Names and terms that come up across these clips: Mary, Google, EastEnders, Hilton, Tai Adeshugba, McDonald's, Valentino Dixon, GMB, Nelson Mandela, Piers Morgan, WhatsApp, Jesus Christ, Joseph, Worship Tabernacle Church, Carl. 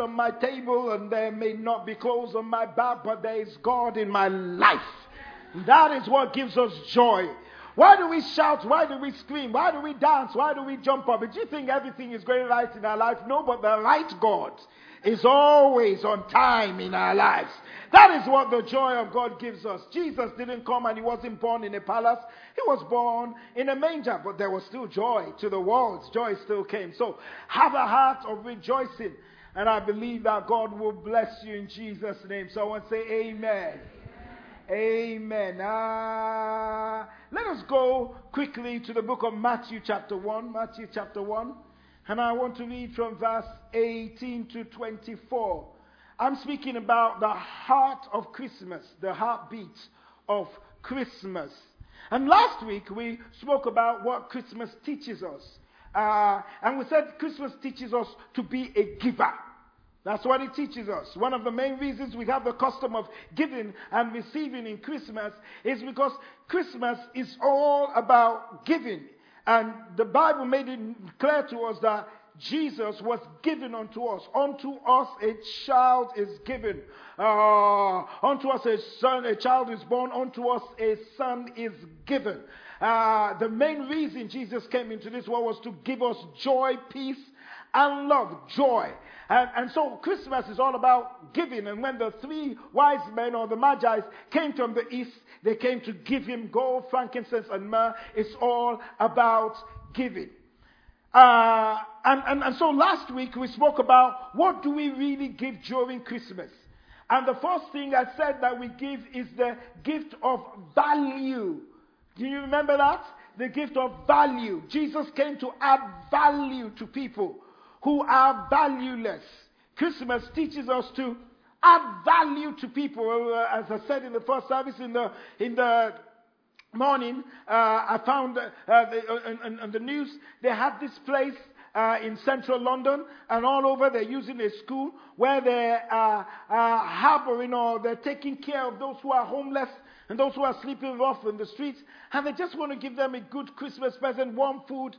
On my table, and there may not be clothes on my back, but there is God in my life. That is what gives us joy. Why do we shout? Why do we scream? Why do we dance? Why do we jump up? Do you think everything is going right in our life? No, but the right God is always on time in our lives. That is what the joy of God gives us. Jesus didn't come and he wasn't born in a palace. He was born in a manger, but there was still joy to the world. Joy still came. So have a heart of rejoicing. And I believe that God will bless you in Jesus' name. So I want to say amen. Amen. Let us go quickly to the book of Matthew chapter 1. Matthew chapter 1. And I want to read from verse 18 to 24. I'm speaking about the heart of Christmas. The heartbeat of Christmas. And last week we spoke about what Christmas teaches us. And we said Christmas teaches us to be a giver. That's what it teaches us. One of the main reasons we have the custom of giving and receiving in Christmas is because Christmas is all about giving. And the Bible made it clear to us that Jesus was given unto us. Unto us a child is given. Unto us a son, a child is born. Unto us a son is given. The main reason Jesus came into this world was to give us joy, peace, and love. Joy. And so Christmas is all about giving. And when the three wise men or the magi came from the east, they came to give him gold, frankincense, and myrrh. It's all about giving. And so last week we spoke about what do we really give during Christmas. And the first thing I said that we give is the gift of value. Do you remember that? The gift of value. Jesus came to add value to people who are valueless. Christmas teaches us to add value to people. As I said in the first service in the morning, I found on the news they had this place in central London, and all over they're using a school where they're harboring or they're taking care of those who are homeless and those who are sleeping rough in the streets, and they just want to give them a good Christmas present, warm food,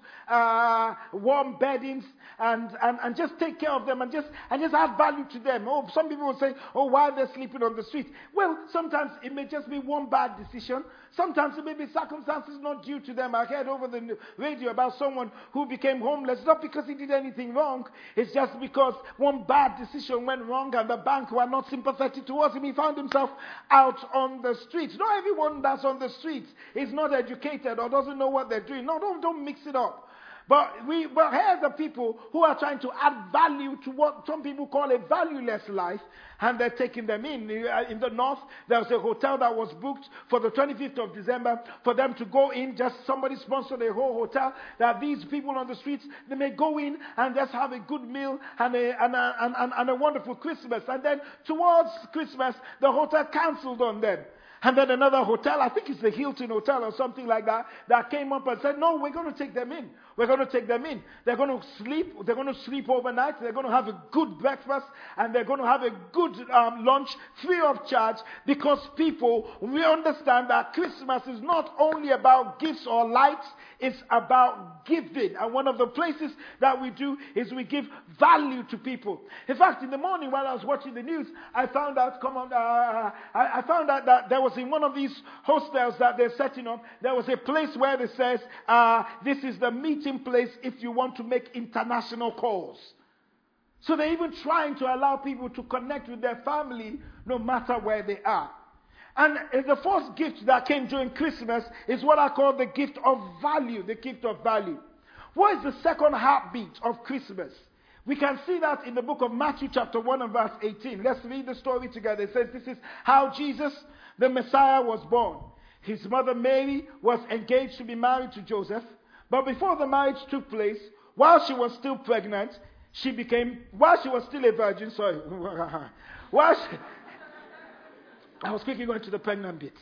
warm beddings, and just take care of them and just add value to them. Oh, some people will say, oh, why they're sleeping on the street? Well, sometimes it may just be one bad decision. Sometimes it may be circumstances not due to them. I heard over the radio about someone who became homeless, not because he did anything wrong. It's just because one bad decision went wrong and the bank were not sympathetic towards him. He found himself out on the streets. Not everyone that's on the streets is not educated or doesn't know what they're doing. No, don't mix it up. But here are the people who are trying to add value to what some people call a valueless life, and they're taking them in. In the north, there was a hotel that was booked for the 25th of December for them to go in. Just somebody sponsored a whole hotel that these people on the streets, they may go in and just have a good meal and a wonderful Christmas. And then towards Christmas, the hotel cancelled on them. And then another hotel, I think it's the Hilton Hotel or something like that came up and said, no, we're going to take them in. We're going to take them in. They're going to sleep. They're going to sleep overnight. They're going to have a good breakfast. And they're going to have a good lunch, free of charge. Because people, we understand that Christmas is not only about gifts or lights. It's about giving. And one of the places that we do is we give value to people. In fact, in the morning while I was watching the news, I found out that there was in one of these hostels that they're setting up, there was a place where it says, this is the meeting place if you want to make international calls. So they're even trying to allow people to connect with their family no matter where they are. And the first gift that came during Christmas is what I call the gift of value. The gift of value. What is the second heartbeat of Christmas? We can see that in the book of Matthew chapter 1 and verse 18. Let's read the story together. It says, this is how Jesus, the Messiah, was born. His mother Mary was engaged to be married to Joseph. But before the marriage took place, while she was still pregnant, She became, while she was still a virgin, sorry, while she, I was quickly going to the pregnant bit.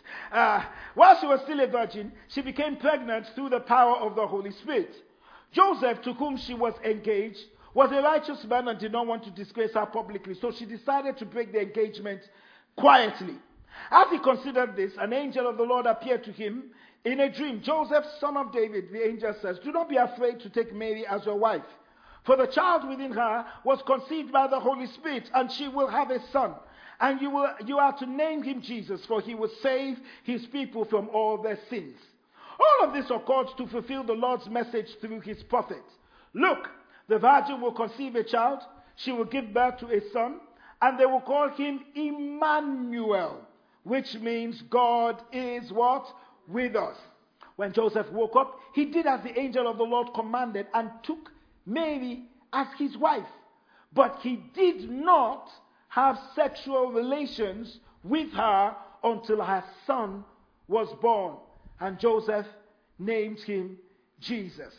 While she was still a virgin, she became pregnant through the power of the Holy Spirit. Joseph, to whom she was engaged, was a righteous man and did not want to disgrace her publicly, so she decided to break the engagement quietly. As he considered this, an angel of the Lord appeared to him in a dream. Joseph, son of David, the angel says, do not be afraid to take Mary as your wife, for the child within her was conceived by the Holy Spirit, and she will have a son. And you are to name him Jesus, for he will save his people from all their sins. All of this occurred to fulfill the Lord's message through his prophet. Look, the virgin will conceive a child, she will give birth to a son, and they will call him Emmanuel, which means God is what? With us. When Joseph woke up, he did as the angel of the Lord commanded and took Mary as his wife. But he did not have sexual relations with her until her son was born. And Joseph named him Jesus.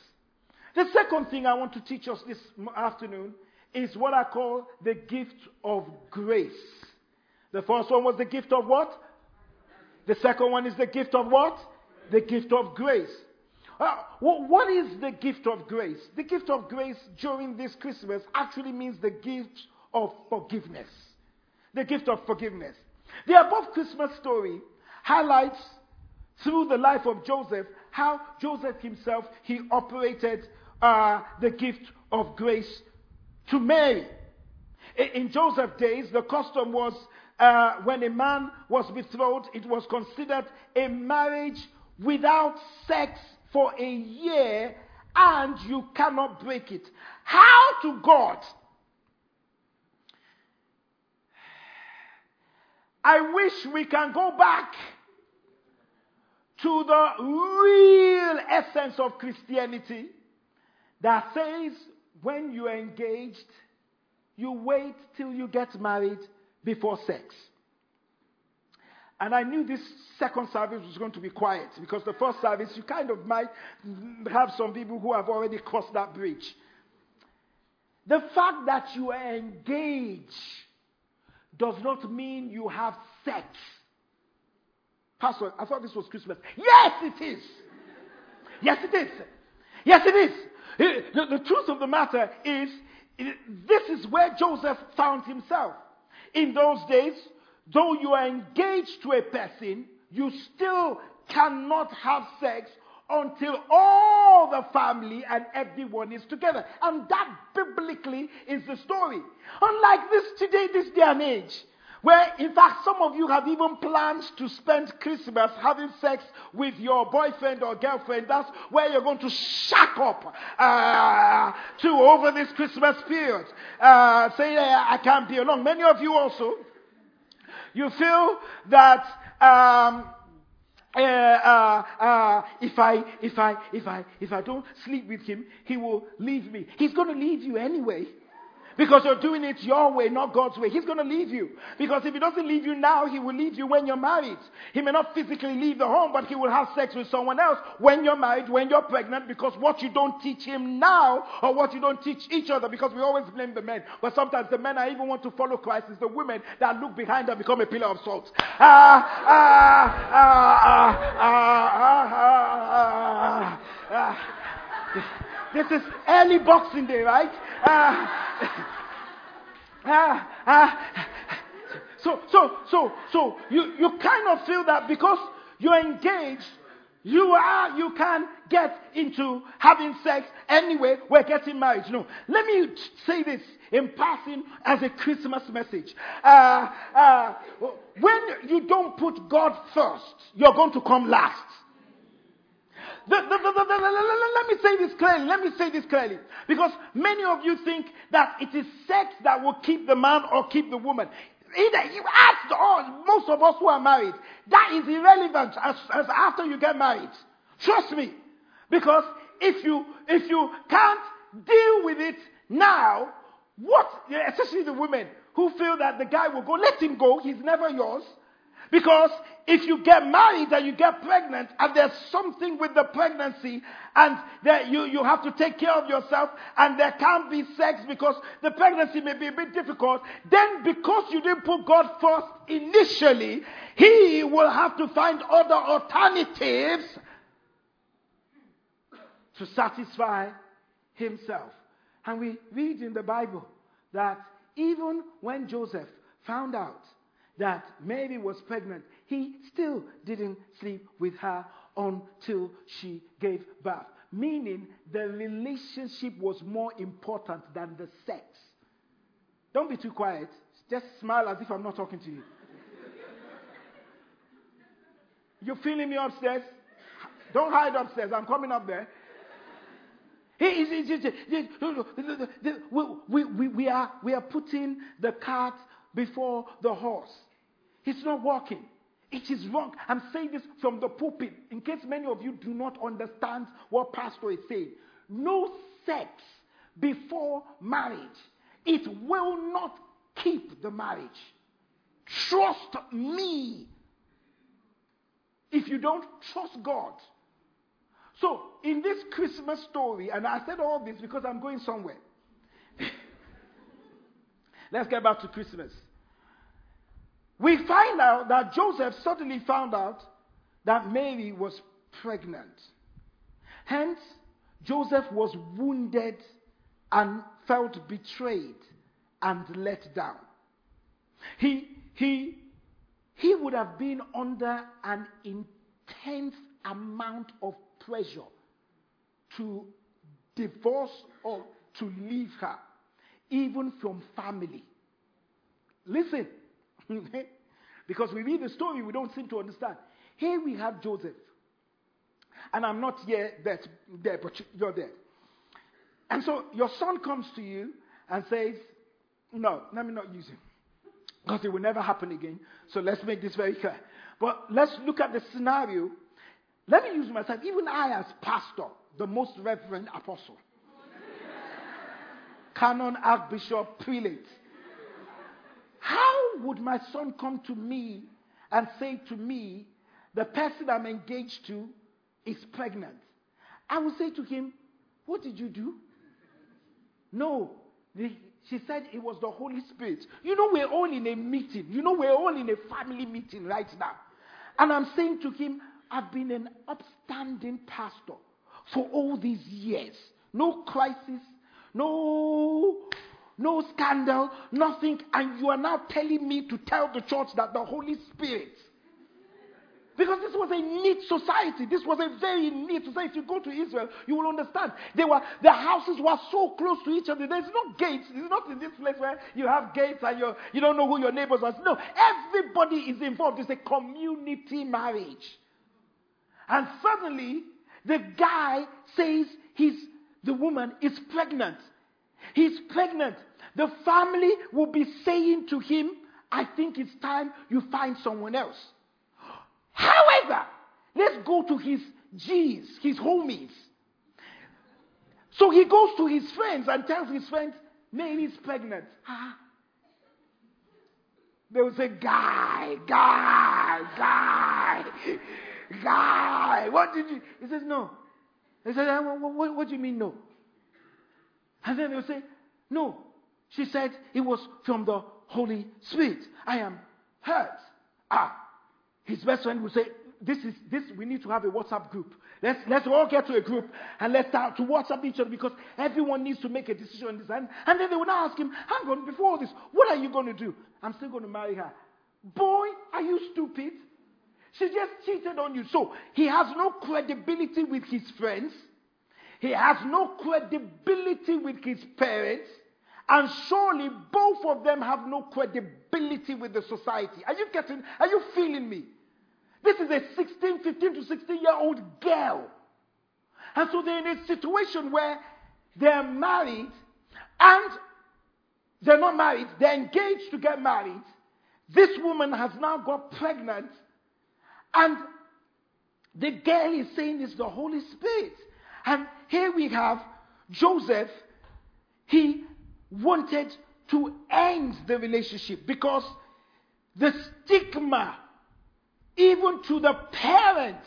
The second thing I want to teach us this afternoon is what I call the gift of grace. The first one was the gift of what? The second one is the gift of what? The gift of grace. What is the gift of grace? The gift of grace during this Christmas actually means the gift of forgiveness. The gift of forgiveness. The above Christmas story highlights through the life of Joseph how Joseph himself, he operated the gift of grace to Mary. In Joseph's days, the custom was when a man was betrothed, it was considered a marriage without sex for a year, and you cannot break it. How to God? I wish we can go back to the real essence of Christianity that says when you are engaged, you wait till you get married before sex. And I knew this second service was going to be quiet because the first service, you kind of might have some people who have already crossed that bridge. The fact that you are engaged does not mean you have sex. Pastor, I thought this was Christmas. Yes, it is. Yes, it is. Yes, it is. The truth of the matter is, this is where Joseph found himself. In those days, though you are engaged to a person, you still cannot have sex until all the family and everyone is together. And that biblically is the story. Unlike this today, this day and age, where, in fact, some of you have even planned to spend Christmas having sex with your boyfriend or girlfriend. That's where you're going to shack up to over this Christmas period. Say, I can't be alone. Many of you also, you feel that if I don't sleep with him, he will leave me. He's going to leave you anyway. Because you're doing it your way, not God's way. He's going to leave you. Because if he doesn't leave you now, he will leave you when you're married. He may not physically leave the home, but he will have sex with someone else when you're married, when you're pregnant, because what you don't teach him now, or what you don't teach each other, because we always blame the men. But sometimes the men I even want to follow Christ, is the women that look behind and become a pillar of salt. This is early Boxing Day, right? So you kind of feel that because you're engaged, you can get into having sex anyway. We're getting married. No, let me say this in passing as a Christmas message. When you don't put God first, you're going to come last. Let me say this clearly. Let me say this clearly. Because many of you think that it is sex that will keep the man or keep the woman. Either you ask most of us who are married, that is irrelevant as after you get married. Trust me. Because if you can't deal with it now, especially the women who feel that the guy will go, let him go, he's never yours. Because if you get married and you get pregnant and there's something with the pregnancy and you have to take care of yourself and there can't be sex because the pregnancy may be a bit difficult, then because you didn't put God first initially, He will have to find other alternatives to satisfy Himself. And we read in the Bible that even when Joseph found out that Mary was pregnant, he still didn't sleep with her until she gave birth. Meaning the relationship was more important than the sex. Don't be too quiet. Just smile as if I'm not talking to you. You feeling me upstairs? Don't hide upstairs. I'm coming up there. We are putting the cart before the horse. It's not working. It is wrong. I'm saying this from the pulpit in case many of you do not understand what pastor is saying. No sex before marriage. It will not keep the marriage. Trust me. If you don't trust God. So, in this Christmas story, and I said all this because I'm going somewhere. Let's get back to Christmas. We find out that Joseph suddenly found out that Mary was pregnant. Hence, Joseph was wounded and felt betrayed and let down. He would have been under an intense amount of pressure to divorce or to leave her, even from family. Listen, because we read the story, we don't seem to understand. Here we have Joseph, and I'm not here, there, but you're there. And so your son comes to you and says, "No, let me not use him, because it will never happen again. So let's make this very clear. But let's look at the scenario. Let me use myself, even I as pastor, the most reverend apostle, canon, archbishop, prelate. How would my son come to me and say to me, the person I'm engaged to is pregnant? I would say to him, what did you do? No, she said it was the Holy Spirit. You know we're all in a meeting. You know we're all in a family meeting right now. And I'm saying to him, I've been an upstanding pastor for all these years. No crisis, no scandal, nothing. And you are now telling me to tell the church that the Holy Spirit. Because this was a neat society. This was a very neat society. If you go to Israel, you will understand. The houses were so close to each other. There's no gates. It's not in this place where you have gates and you don't know who your neighbors are. No, everybody is involved. It's a community marriage. And suddenly, the guy says the woman is pregnant. He's pregnant. The family will be saying to him, I think it's time you find someone else. However, let's go to his G's, his homies. So he goes to his friends and tells his friends, Mary's pregnant. Huh? They will say, Guy, what did you? He says, no. He said, what do you mean, no? And then they'll say, no. She said it was from the Holy Spirit. I am hurt. His best friend will say, this. We need to have a WhatsApp group. Let's all get to a group and let's start to WhatsApp each other because everyone needs to make a decision on this. And then they will now ask him, hang on, before all this, what are you going to do? I'm still going to marry her. Boy, are you stupid? She just cheated on you. So he has no credibility with his friends. He has no credibility with his parents. And surely both of them have no credibility with the society. Are you feeling me? This is a 15 to 16-year-old girl. And so they're in a situation where they're married and they're not married. They're engaged to get married. This woman has now got pregnant. And the girl is saying it's the Holy Spirit. And here we have Joseph. He wanted to end the relationship because the stigma even to the parents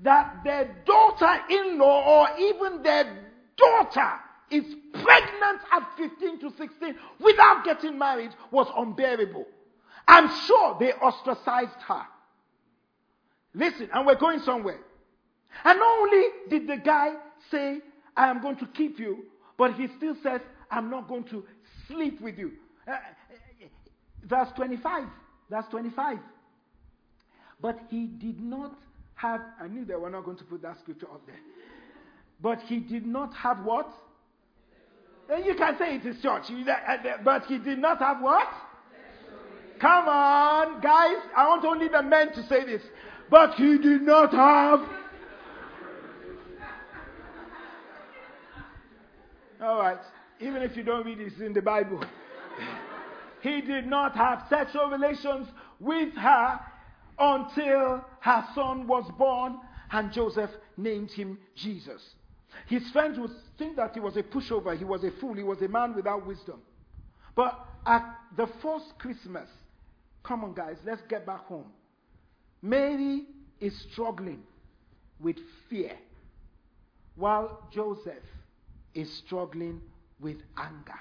that their daughter-in-law or even their daughter is pregnant at 15 to 16 without getting married was unbearable. I'm sure they ostracized her. Listen, and we're going somewhere. And not only did the guy say, I am going to keep you, but he still says, I'm not going to sleep with you. Verse 25. But he did not have, I knew they were not going to put that scripture up there. But he did not have what? You can say it is church. But he did not have what? Come on, guys. I want only the men to say this. But he did not have. All right. Even if you don't read it, it's in the Bible. He did not have sexual relations with her until her son was born, and Joseph named him Jesus. His friends would think that he was a pushover, he was a fool, he was a man without wisdom. But at the first Christmas, come on guys, let's get back home. Mary is struggling with fear, while Joseph is struggling with anger.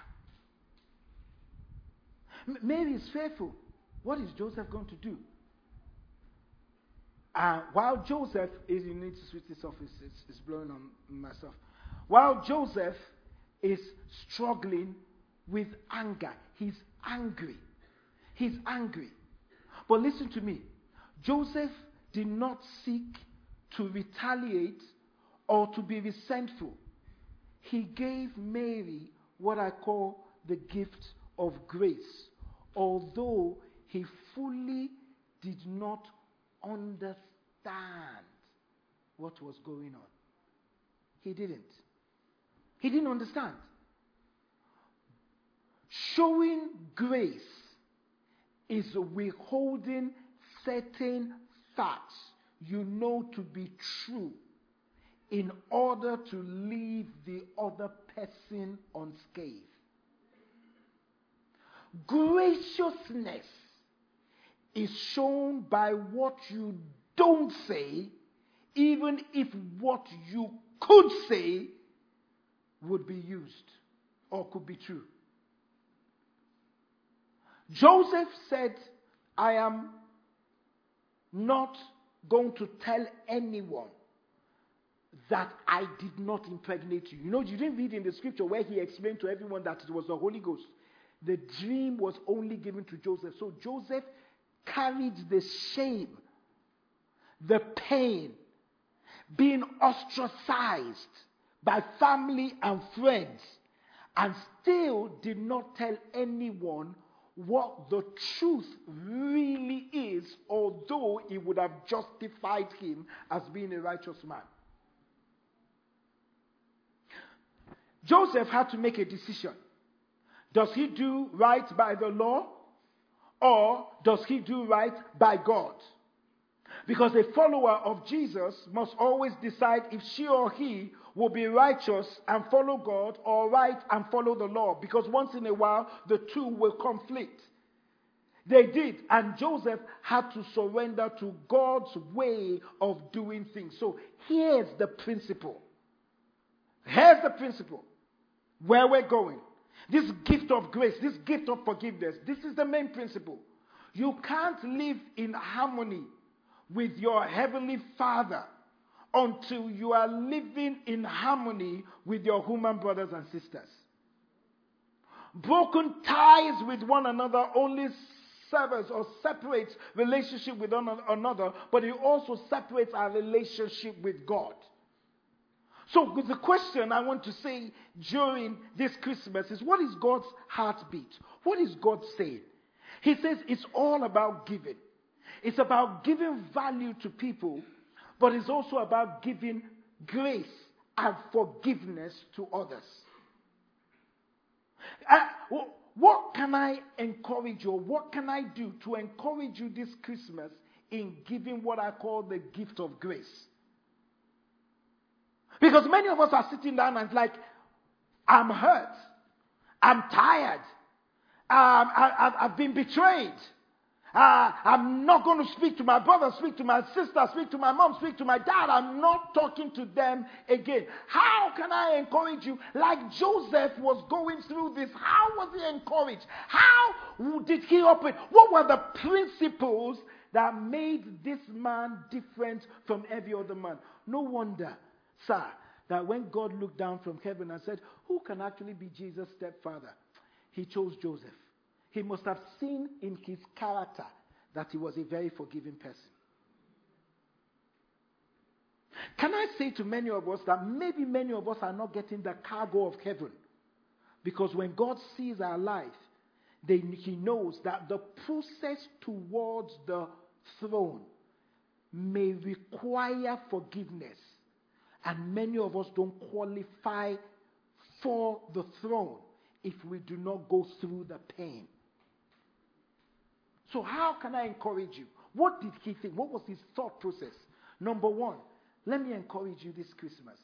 Mary is fearful. What is Joseph going to do? While Joseph is, you need to switch this off, it's blowing on myself. While Joseph is struggling with anger, he's angry. But listen to me, Joseph did not seek to retaliate or to be resentful. He gave Mary what I call the gift of grace, although he fully did not understand what was going on. He didn't understand. Showing grace is withholding certain facts you know to be true in order to leave the other person unscathed. Graciousness is shown by what you don't say, even if what you could say would be used or could be true. Joseph said, I am not going to tell anyone that I did not impregnate you. You know, you didn't read in the scripture where he explained to everyone that it was the Holy Ghost. The dream was only given to Joseph. So Joseph carried the shame, the pain, being ostracized by family and friends, and still did not tell anyone what the truth really is, although it would have justified him as being a righteous man. Joseph had to make a decision. Does he do right by the law? Or does he do right by God? Because a follower of Jesus must always decide if she or he will be righteous and follow God, or right and follow the law. Because once in a while, the two will conflict. They did, and Joseph had to surrender to God's way of doing things. So here's the principle. Where we're going. This gift of grace, this gift of forgiveness, this is the main principle. You can't live in harmony with your heavenly Father until you are living in harmony with your human brothers and sisters. Broken ties with one another only severs or separates relationship with one another, but it also separates our relationship with God. So the question I want to say during this Christmas is, what is God's heartbeat? What is God saying? He says it's all about giving. It's about giving value to people, but it's also about giving grace and forgiveness to others. What can I encourage you? What can I do to encourage you this Christmas in giving what I call the gift of grace? Because many of us are sitting down and like, I'm hurt. I'm tired. I've been betrayed. I'm not going to speak to my brother, speak to my sister, speak to my mom, speak to my dad. I'm not talking to them again. How can I encourage you? Like Joseph was going through this, how was he encouraged? How did he operate? What were the principles that made this man different from every other man? No wonder, sir, that when God looked down from heaven and said, who can actually be Jesus' stepfather? He chose Joseph. He must have seen in his character that he was a very forgiving person. Can I say to many of us that maybe many of us are not getting the cargo of heaven? Because when God sees our life, he knows that the process towards the throne may require forgiveness. And many of us don't qualify for the throne if we do not go through the pain. So how can I encourage you? What did he think? What was his thought process? Number one, let me encourage you this Christmas.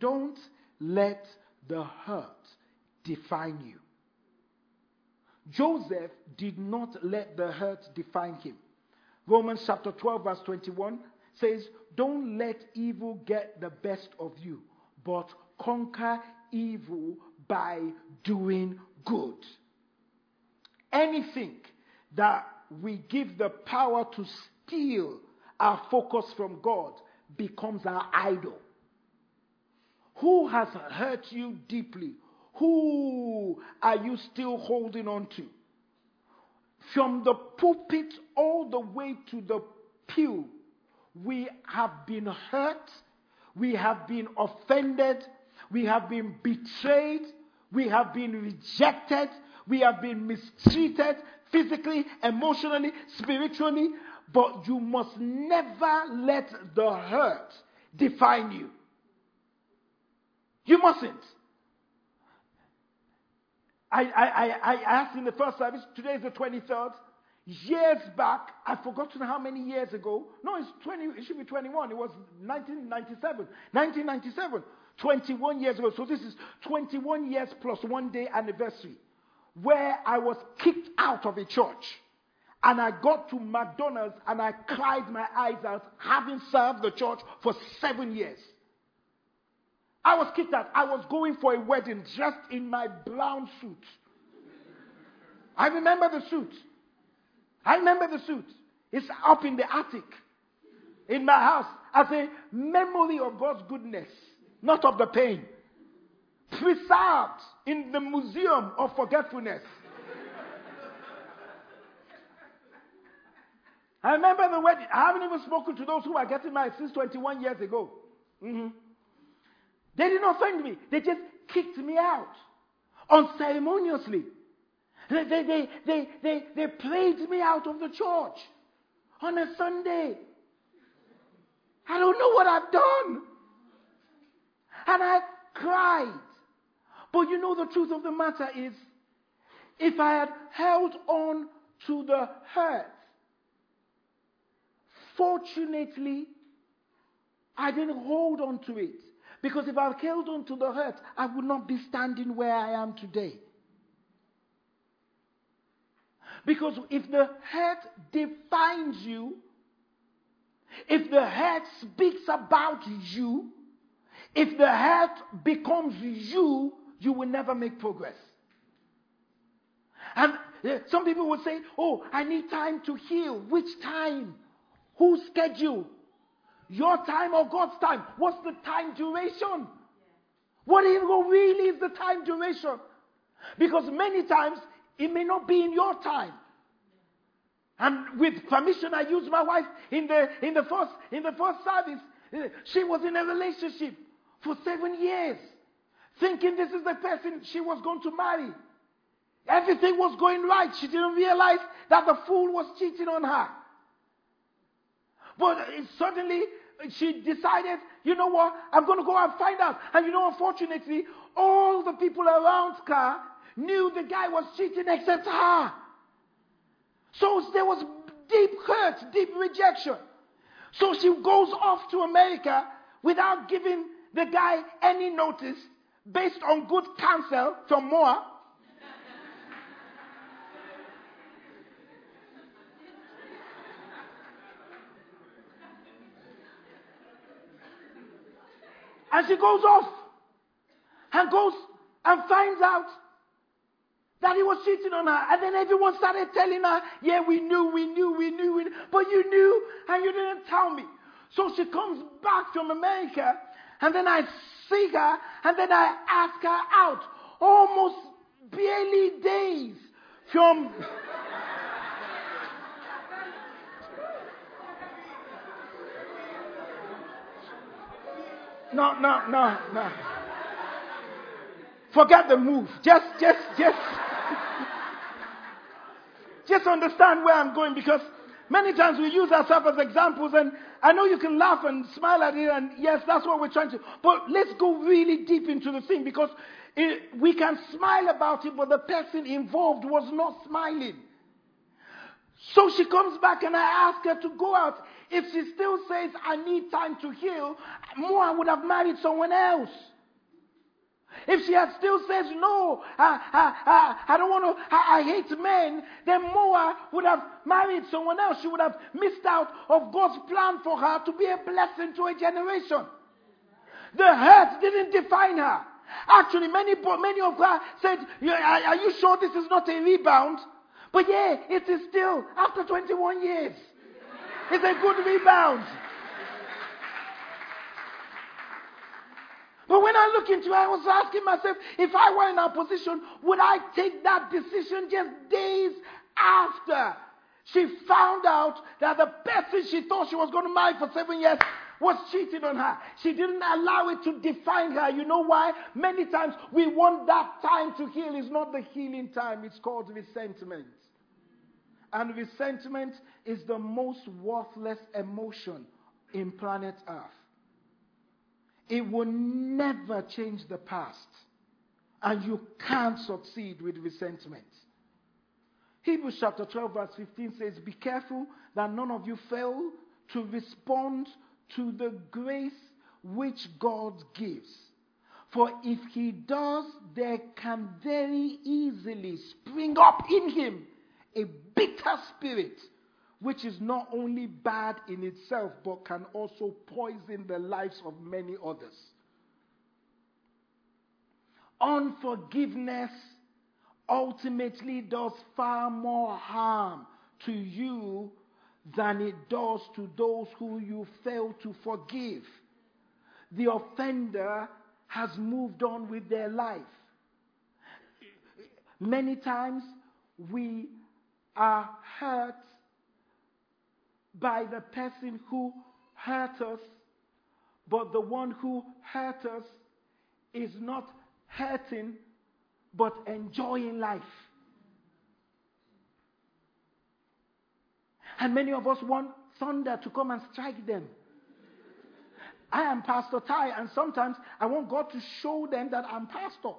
Don't let the hurt define you. Joseph did not let the hurt define him. Romans chapter 12 verse 21 says, don't let evil get the best of you, but conquer evil by doing good. Anything that we give the power to steal our focus from God becomes our idol. Who has hurt you deeply? Who are you still holding on to? From the pulpit all the way to the pew, we have been hurt, we have been offended, we have been betrayed, we have been rejected, we have been mistreated physically, emotionally, spiritually, but you must never let the hurt define you. You mustn't. I asked in the first service, today is the 23rd. Years back, I've forgotten how many years ago. No, it's 20. It should be 21. It was 1997. 21 years ago. So this is 21 years plus 1 day anniversary, where I was kicked out of a church, and I got to McDonald's and I cried my eyes out, having served the church for 7 years. I was kicked out. I was going for a wedding dressed in my brown suit. I remember the suit. It's up in the attic in my house as a memory of God's goodness, not of the pain. Preserved in the museum of forgetfulness. I remember the wedding. I haven't even spoken to those who are getting married since 21 years ago. They didn't offend me. They just kicked me out unceremoniously. They prayed me out of the church on a Sunday. I don't know what I've done. And I cried. But you know the truth of the matter is, if I had held on to the hurt, fortunately, I didn't hold on to it. Because if I had held on to the hurt, I would not be standing where I am today. Because if the hurt defines you, if the hurt speaks about you, if the hurt becomes you, you will never make progress. And some people would say, oh, I need time to heal. Which time? Whose schedule? Your time or God's time? What's the time duration? What really is the time duration? Because many times, it may not be in your time. And with permission, I used my wife in the first service. She was in a relationship for 7 years, thinking this is the person she was going to marry. Everything was going right. She didn't realize that the fool was cheating on her. But suddenly, she decided, you know what, I'm going to go and find out. And you know, unfortunately, all the people around her knew the guy was cheating except her. So there was deep hurt, deep rejection. So she goes off to America without giving the guy any notice, based on good counsel from Moa. And she goes off and goes and finds out that he was cheating on her. And then everyone started telling her, yeah, we knew. But you knew and you didn't tell me. So she comes back from America, and then I see her, and then I ask her out. Almost barely days from... No. Forget the move. Just. Just understand where I'm going, because many times we use ourselves as examples, and I know you can laugh and smile at it, and yes, that's what we're trying to do. But let's go really deep into the thing, because we can smile about it, but the person involved was not smiling. So she comes back and I ask her to go out. If she still says, I need time to heal, more I would have married someone else. If she had still says, no, I don't want to, I hate men, then Moa would have married someone else. She would have missed out of God's plan for her to be a blessing to a generation. The hurt didn't define her. Actually, many of her said, are you sure this is not a rebound? But yeah, it is still, after 21 years, it's a good rebound. But when I look into it, I was asking myself, if I were in her position, would I take that decision just days after she found out that the person she thought she was going to marry for 7 years was cheating on her? She didn't allow it to define her. You know why? Many times we want that time to heal. It's not the healing time. It's called resentment. And resentment is the most worthless emotion in planet Earth. It will never change the past. And you can't succeed with resentment. Hebrews chapter 12 verse 15 says, be careful that none of you fail to respond to the grace which God gives. For if he does, there can very easily spring up in him a bitter spirit, which is not only bad in itself, but can also poison the lives of many others. Unforgiveness ultimately does far more harm to you than it does to those who you fail to forgive. The offender has moved on with their life. Many times we are hurt by the person who hurt us, but the one who hurt us is not hurting but enjoying life. And many of us want thunder to come and strike them. I am Pastor Tai, and sometimes I want God to show them that I'm pastor.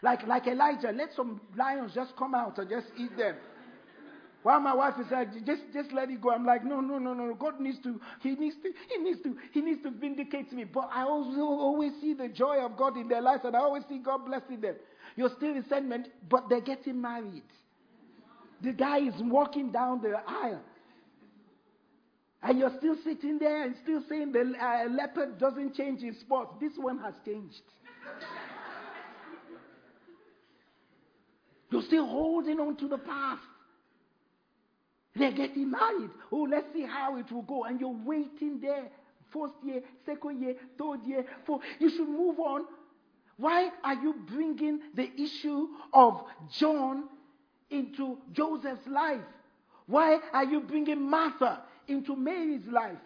Like Elijah, let some lions just come out and just eat them. While my wife is like, just let it go. I'm like, no. God needs to vindicate me. But I also always see the joy of God in their lives, and I always see God blessing them. You're still resentment, but they're getting married. The guy is walking down the aisle. And you're still sitting there and still saying the leopard doesn't change his spots. This one has changed. You're still holding on to the past. They're getting married. Oh, let's see how it will go. And you're waiting there. First year, second year, third year. You should move on. Why are you bringing the issue of John into Joseph's life? Why are you bringing Martha into Mary's life?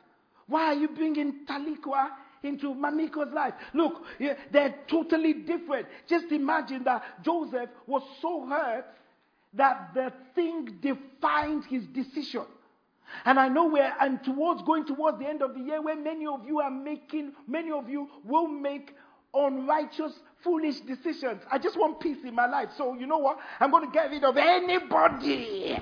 Why are you bringing Talikwa into Mamiko's life? Look, they're totally different. Just imagine that Joseph was so hurt that the thing defined his decision. And I know towards the end of the year, where many of you will make unrighteous, foolish decisions. I just want peace in my life. So you know what? I'm going to get rid of anybody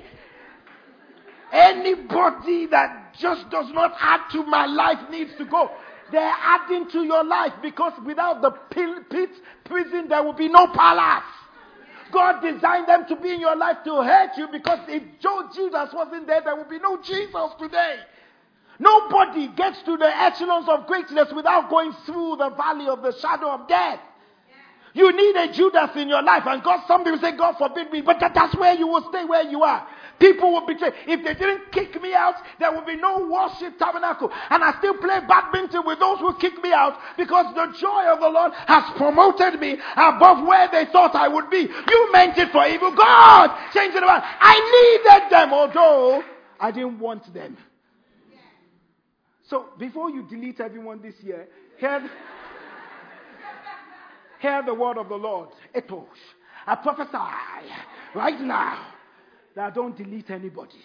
that just does not add to my life needs to go. They're adding to your life, because without the prison, there will be no palace. God designed them to be in your life to hurt you, because if Jesus wasn't there, there would be no Jesus today. Nobody gets to the echelons of greatness without going through the valley of the shadow of death. Yeah. You need a Judas in your life. And God, some people say, God forbid me. But that's where you will stay, where you are. People will betray. If they didn't kick me out, there will be no Worship Tabernacle. And I still play badminton with those who kick me out, because the joy of the Lord has promoted me above where they thought I would be. You meant it for evil. God changed it around. I needed them, although I didn't want them. So before you delete everyone this year, hear the word of the Lord. Etos. I prophesy right now that don't delete anybody.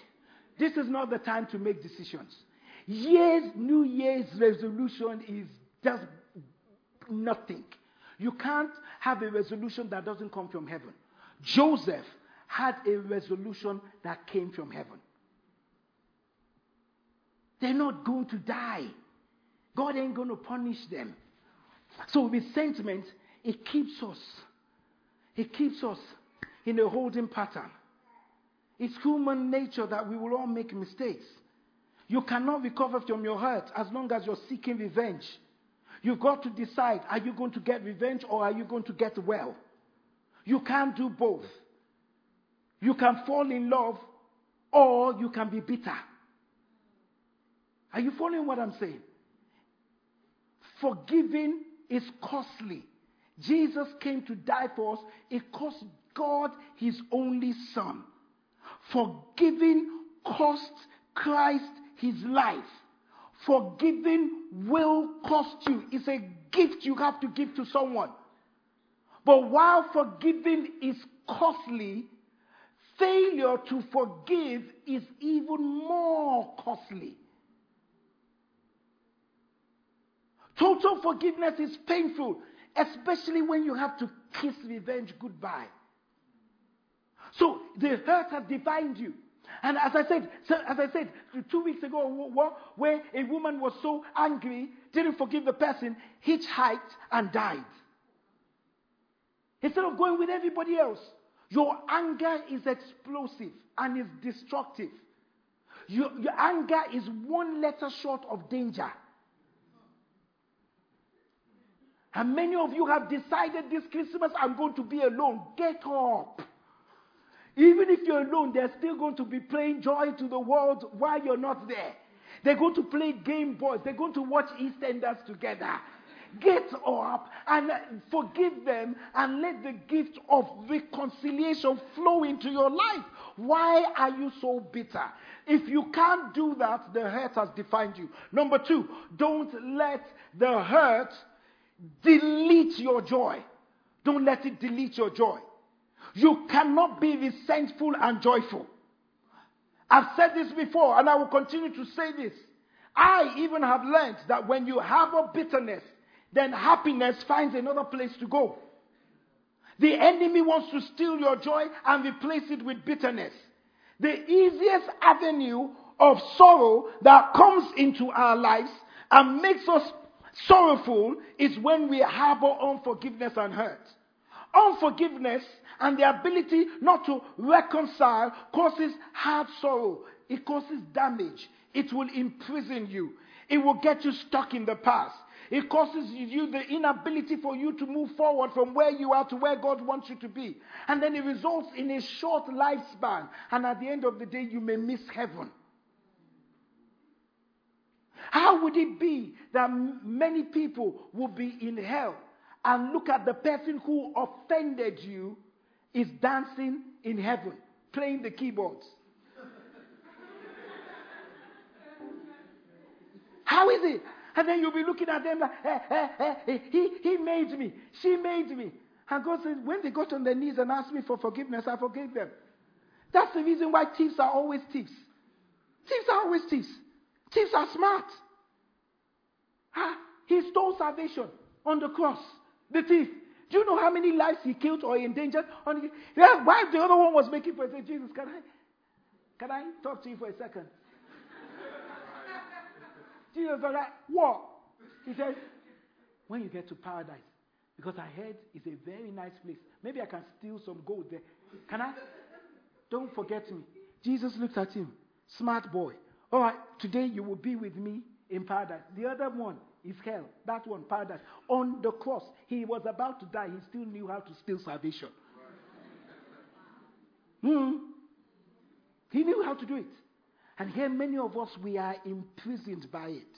This is not the time to make decisions. New Year's resolution is just nothing. You can't have a resolution that doesn't come from heaven. Joseph had a resolution that came from heaven. They're not going to die. God ain't going to punish them. So with sentiment, it keeps us. It keeps us in a holding pattern. It's human nature that we will all make mistakes. You cannot recover from your hurt as long as you're seeking revenge. You've got to decide, are you going to get revenge or are you going to get well? You can't do both. You can fall in love or you can be bitter. Are you following what I'm saying? Forgiving is costly. Jesus came to die for us. It cost God his only son. Forgiving cost Christ his life. Forgiving will cost you. It's a gift you have to give to someone. But while forgiving is costly, failure to forgive is even more costly. Total forgiveness is painful, especially when you have to kiss revenge goodbye. So the hurt has defined you. And as I said 2 weeks ago, where a woman was so angry, didn't forgive the person, hitchhiked and died. Instead of going with everybody else, your anger is explosive and is destructive. Your anger is one letter short of danger. And many of you have decided this Christmas, I'm going to be alone. Get up. Even if you're alone, they're still going to be playing Joy to the World while you're not there. They're going to play Game Boys. They're going to watch EastEnders together. Get up and forgive them and let the gift of reconciliation flow into your life. Why are you so bitter? If you can't do that, the hurt has defined you. Number two, don't let the hurt delete your joy. Don't let it delete your joy. You cannot be resentful and joyful. I've said this before, and I will continue to say this. I even have learned that when you harbor bitterness, then happiness finds another place to go. The enemy wants to steal your joy and replace it with bitterness. The easiest avenue of sorrow that comes into our lives and makes us sorrowful is when we harbor unforgiveness and hurt. Unforgiveness and the ability not to reconcile causes hard sorrow. It causes damage. It will imprison you. It will get you stuck in the past. It causes you the inability for you to move forward from where you are to where God wants you to be. And then it results in a short lifespan. And at the end of the day, you may miss heaven. How would it be that many people will be in hell and look at the person who offended you is dancing in heaven, playing the keyboards? How is it? And then you'll be looking at them like, he made me, she made me. And God says, when they got on their knees and asked me for forgiveness, I forgave them. That's the reason why thieves are always thieves. Thieves are always thieves. Thieves are smart. He stole salvation on the cross. The thief. Do you know how many lives he killed or endangered? Why the other one was making for say, Jesus, can I talk to you for a second? Jesus was like, what? He said, when you get to paradise, because I heard it's a very nice place. Maybe I can steal some gold there. Can I? Don't forget me. Jesus looked at him. Smart boy. All right, today you will be with me in paradise. The other one is hell. That one, paradise. On the cross, he was about to die. He still knew how to steal salvation. He knew how to do it. And here many of us, we are imprisoned by it.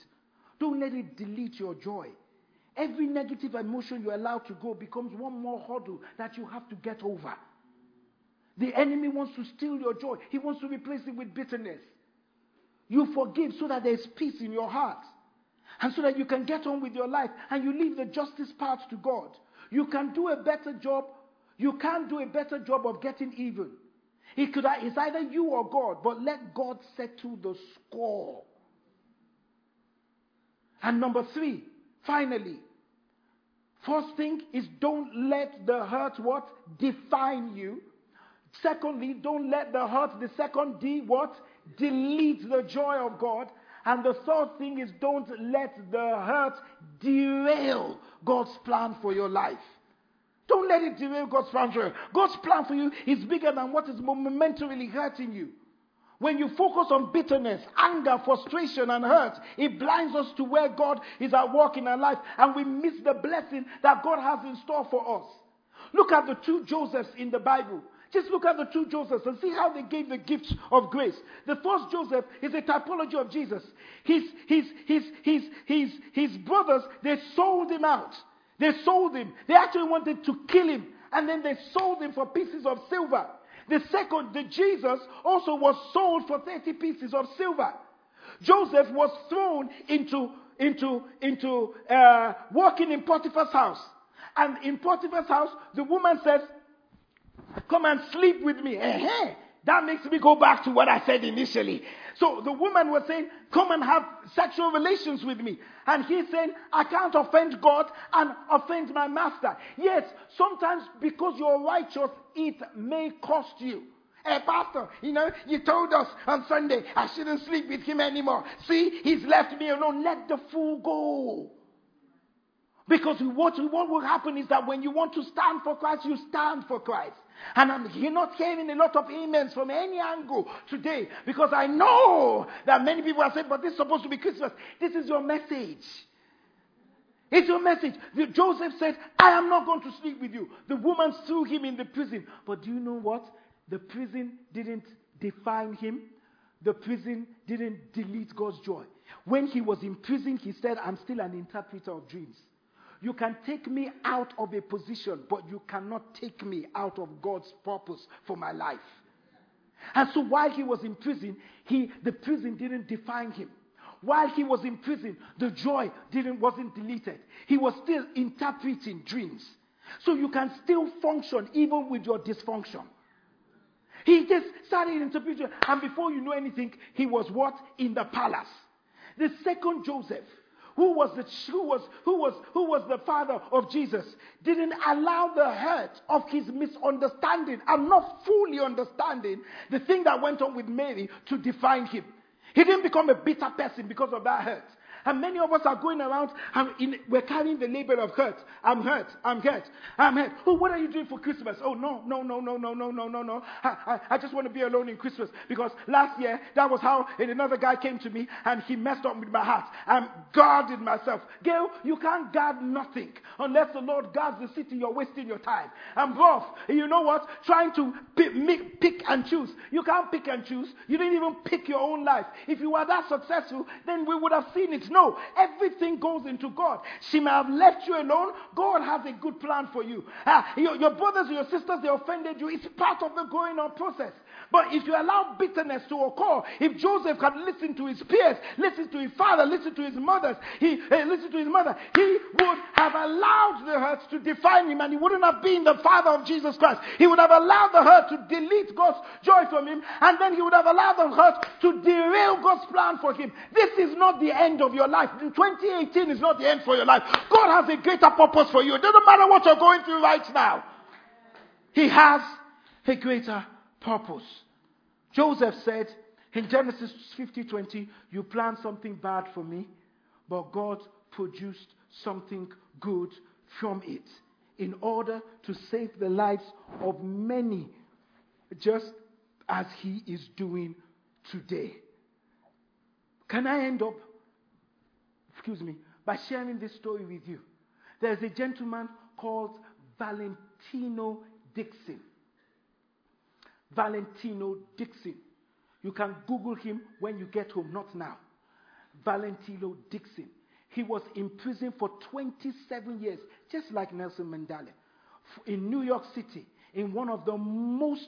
Don't let it delete your joy. Every negative emotion you allow to go becomes one more hurdle that you have to get over. The enemy wants to steal your joy. He wants to replace it with bitterness. You forgive so that there's peace in your heart. And so that you can get on with your life and you leave the justice part to God. You can do a better job. You can't do a better job of getting even. It's either you or God, but let God settle the score. And number three, finally, first thing is don't let the hurt what? Define you. Secondly, don't let the hurt, the second D, what? Delete the joy of God. And the third thing is don't let the hurt derail God's plan for your life. Don't let it derail God's plan for you. God's plan for you is bigger than what is momentarily hurting you. When you focus on bitterness, anger, frustration, and hurt, it blinds us to where God is at work in our life, and we miss the blessing that God has in store for us. Look at the two Josephs in the Bible. Just look at the two Josephs and see how they gave the gifts of grace. The first Joseph is a typology of Jesus. His brothers, they sold him out. They sold him. They actually wanted to kill him. And then they sold him for pieces of silver. The second, the Jesus, also was sold for 30 pieces of silver. Joseph was thrown into working in Potiphar's house. And in Potiphar's house, the woman says, "Come and sleep with me." That makes me go back to what I said initially. So the woman was saying, "Come and have sexual relations with me." And he's saying, "I can't offend God and offend my master." Yes, sometimes because you're righteous, it may cost you. "Hey, pastor, you told us on Sunday I shouldn't sleep with him anymore. See, he's left me alone." Let the fool go. Because what will happen is that when you want to stand for Christ, you stand for Christ. And you're not hearing a lot of amens from any angle today. Because I know that many people have said, "But this is supposed to be Christmas." This is your message. It's your message. Joseph said, "I am not going to sleep with you." The woman threw him in the prison. But do you know what? The prison didn't define him. The prison didn't delete God's joy. When he was in prison, he said, "I'm still an interpreter of dreams." You can take me out of a position, but you cannot take me out of God's purpose for my life. And so while he was in prison, the prison didn't define him. While he was in prison, the joy wasn't deleted. He was still interpreting dreams. So you can still function even with your dysfunction. He just started interpreting, and before you know anything, he was what? In the palace. The second Joseph, who was the father of Jesus, didn't allow the hurt of his misunderstanding and not fully understanding the thing that went on with Mary to define him. He didn't become a bitter person because of that hurt. And many of us are going around and we're carrying the label of hurt. "I'm hurt, I'm hurt, I'm hurt." "Oh, what are you doing for Christmas?" "Oh, no. I just want to be alone in Christmas because last year, that was how another guy came to me and he messed up with my heart. I'm guarding myself." Girl, you can't guard nothing. Unless the Lord guards the city, you're wasting your time. And bro, you know what? Trying to pick and choose. You can't pick and choose. You didn't even pick your own life. If you were that successful, then we would have seen it. No, everything goes into God. She may have left you alone. God has a good plan for you. Your brothers and your sisters, they offended you. It's part of the going on process. But if you allow bitterness to occur, if Joseph can listen to his peers, listen to his father, listen to his mother, he would have allowed the hurt to define him and he wouldn't have been the father of Jesus Christ. He would have allowed the hurt to delete God's joy from him, and then he would have allowed the hurt to derail God's plan for him. This is not the end of your life. 2018 is not the end for your life. God has a greater purpose for you. It doesn't matter what you're going through right now. He has a greater purpose. Joseph said in Genesis 50:20, "You planned something bad for me, but God produced something good from it in order to save the lives of many, just as he is doing today." Can I end up, by sharing this story with you? There's a gentleman called Valentino Dixon. Valentino Dixon. You can Google him when you get home, not now. Valentino Dixon. He was in prison for 27 years, just like Nelson Mandela, in New York City, in one of the most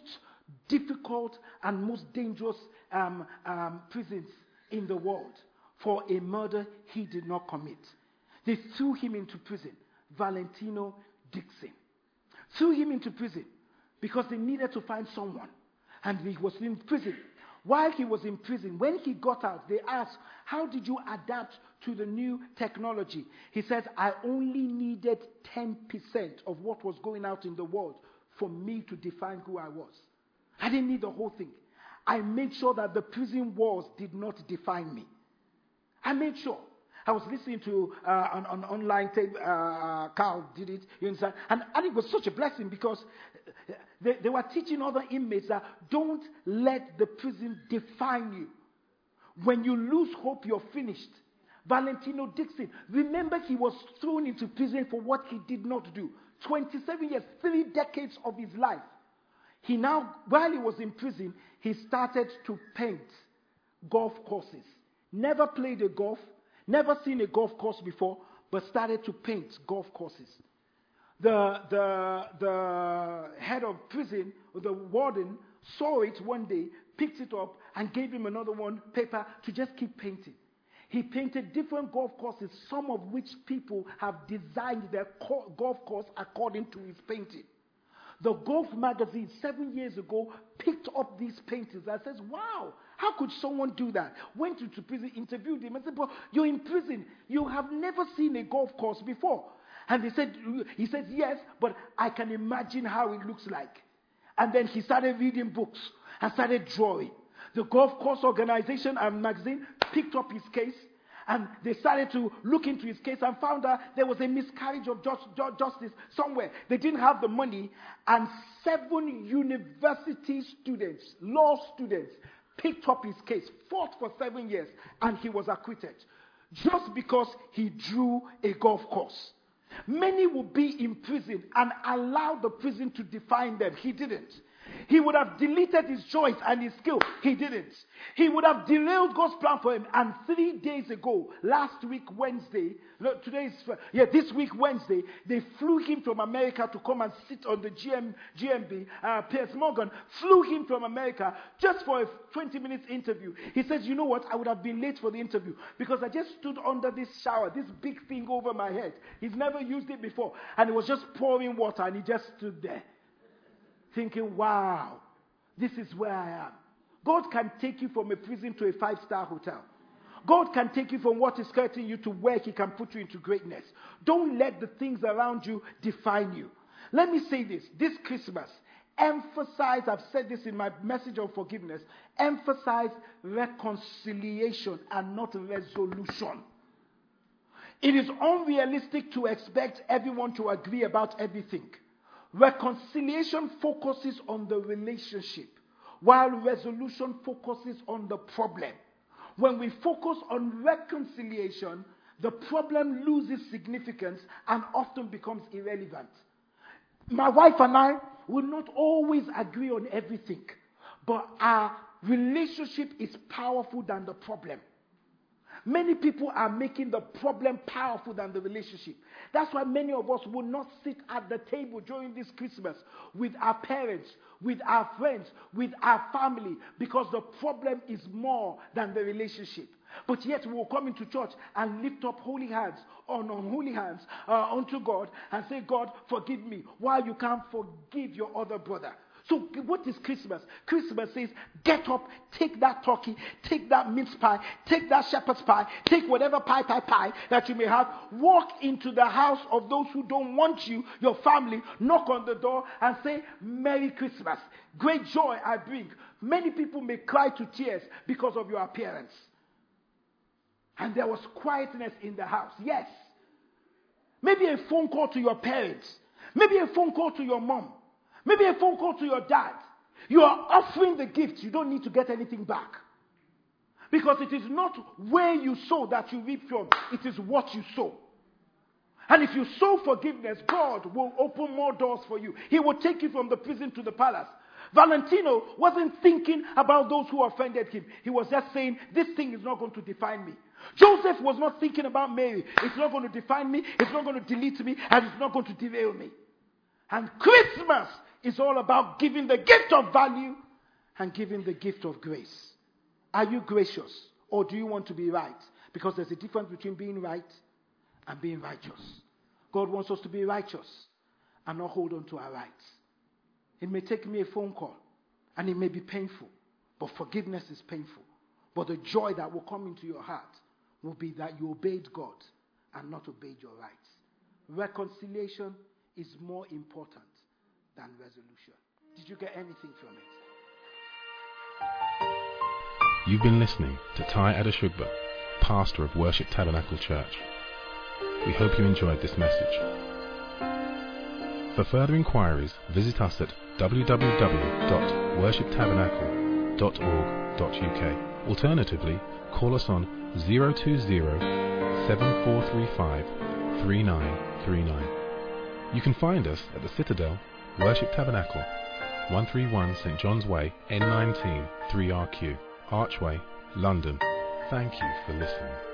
difficult and most dangerous prisons in the world, for a murder he did not commit. They threw him into prison, Valentino Dixon. Threw him into prison because they needed to find someone. And he was in prison. While he was in prison, when he got out, they asked, how did you adapt to the new technology? He says, I only needed 10% of what was going out in the world for me to define who I was. I didn't need the whole thing. I made sure that the prison walls did not define me. I made sure. I was listening to an online tape, Carl did it, you understand? And it was such a blessing because they were teaching other inmates that don't let the prison define you. When you lose hope, you're finished. Valentino Dixon, remember he was thrown into prison for what he did not do. 27 years, 3 decades of his life. He now, while he was in prison, he started to paint golf courses. Never played a golf, never seen a golf course before, but started to paint golf courses. The head of prison, the warden, saw it one day, picked it up, and gave him another one, paper, to just keep painting. He painted different golf courses, some of which people have designed their golf course according to his painting. The golf magazine 7 years ago picked up these paintings and says, wow, how could someone do that? Went to prison, interviewed him and said, but you're in prison. You have never seen a golf course before. And he says, yes, but I can imagine how it looks like. And then he started reading books and started drawing. The golf course organization and magazine picked up his case. And they started to look into his case and found out there was a miscarriage of justice somewhere. They didn't have the money. And 7 university students, law students, picked up his case, fought for 7 years, and he was acquitted. Just because he drew a golf course. Many would be in prison and allow the prison to define them. He didn't. He would have deleted his choice and his skill. He didn't. He would have derailed God's plan for him. And 3 days ago, this week Wednesday, they flew him from America to come and sit on the GMB. Piers Morgan flew him from America just for a 20-minute interview. He says, you know what? I would have been late for the interview because I just stood under this shower, this big thing over my head. He's never used it before. And it was just pouring water and he just stood there. Thinking, wow, this is where I am. God can take you from a prison to a 5-star hotel. God can take you from what is hurting you to where He can put you into greatness. Don't let the things around you define you. Let me say this Christmas, emphasize, I've said this in my message on forgiveness, emphasize reconciliation and not resolution. It is unrealistic to expect everyone to agree about everything. Reconciliation focuses on the relationship, while resolution focuses on the problem. When we focus on reconciliation, the problem loses significance and often becomes irrelevant. My wife and I will not always agree on everything, but our relationship is powerful than the problem. Many people are making the problem powerful than the relationship. That's why many of us will not sit at the table during this Christmas with our parents, with our friends, with our family, because the problem is more than the relationship. But yet we will come into church and lift up holy hands or non-holy hands unto God and say, God, forgive me, while you can't forgive your other brother. So what is Christmas? Christmas says, get up, take that turkey, take that mince pie, take that shepherd's pie, take whatever pie that you may have. Walk into the house of those who don't want you, your family, knock on the door and say, Merry Christmas. Great joy I bring. Many people may cry to tears because of your appearance. And there was quietness in the house. Yes. Maybe a phone call to your parents. Maybe a phone call to your mom. Maybe a phone call to your dad. You are offering the gift. You don't need to get anything back. Because it is not where you sow that you reap from. It is what you sow. And if you sow forgiveness, God will open more doors for you. He will take you from the prison to the palace. Valentino wasn't thinking about those who offended him. He was just saying, this thing is not going to define me. Joseph was not thinking about Mary. It's not going to define me. It's not going to delete me. And it's not going to derail me. And Christmas is all about giving the gift of value and giving the gift of grace. Are you gracious, or do you want to be right? Because there's a difference between being right and being righteous. God wants us to be righteous and not hold on to our rights. It may take me a phone call and it may be painful, but forgiveness is painful. But the joy that will come into your heart will be that you obeyed God and not obeyed your rights. Reconciliation is more important than resolution. Did you get anything from it? You've been listening to Tai Adeshugba, pastor of Worship Tabernacle Church. We hope you enjoyed this message. For further inquiries, visit us at www.worshiptabernacle.org.uk. Alternatively, call us on 020-7435-3939. You can find us at the Citadel, Worship Tabernacle, 131 St. John's Way, N19 3RQ, Archway, London. Thank you for listening.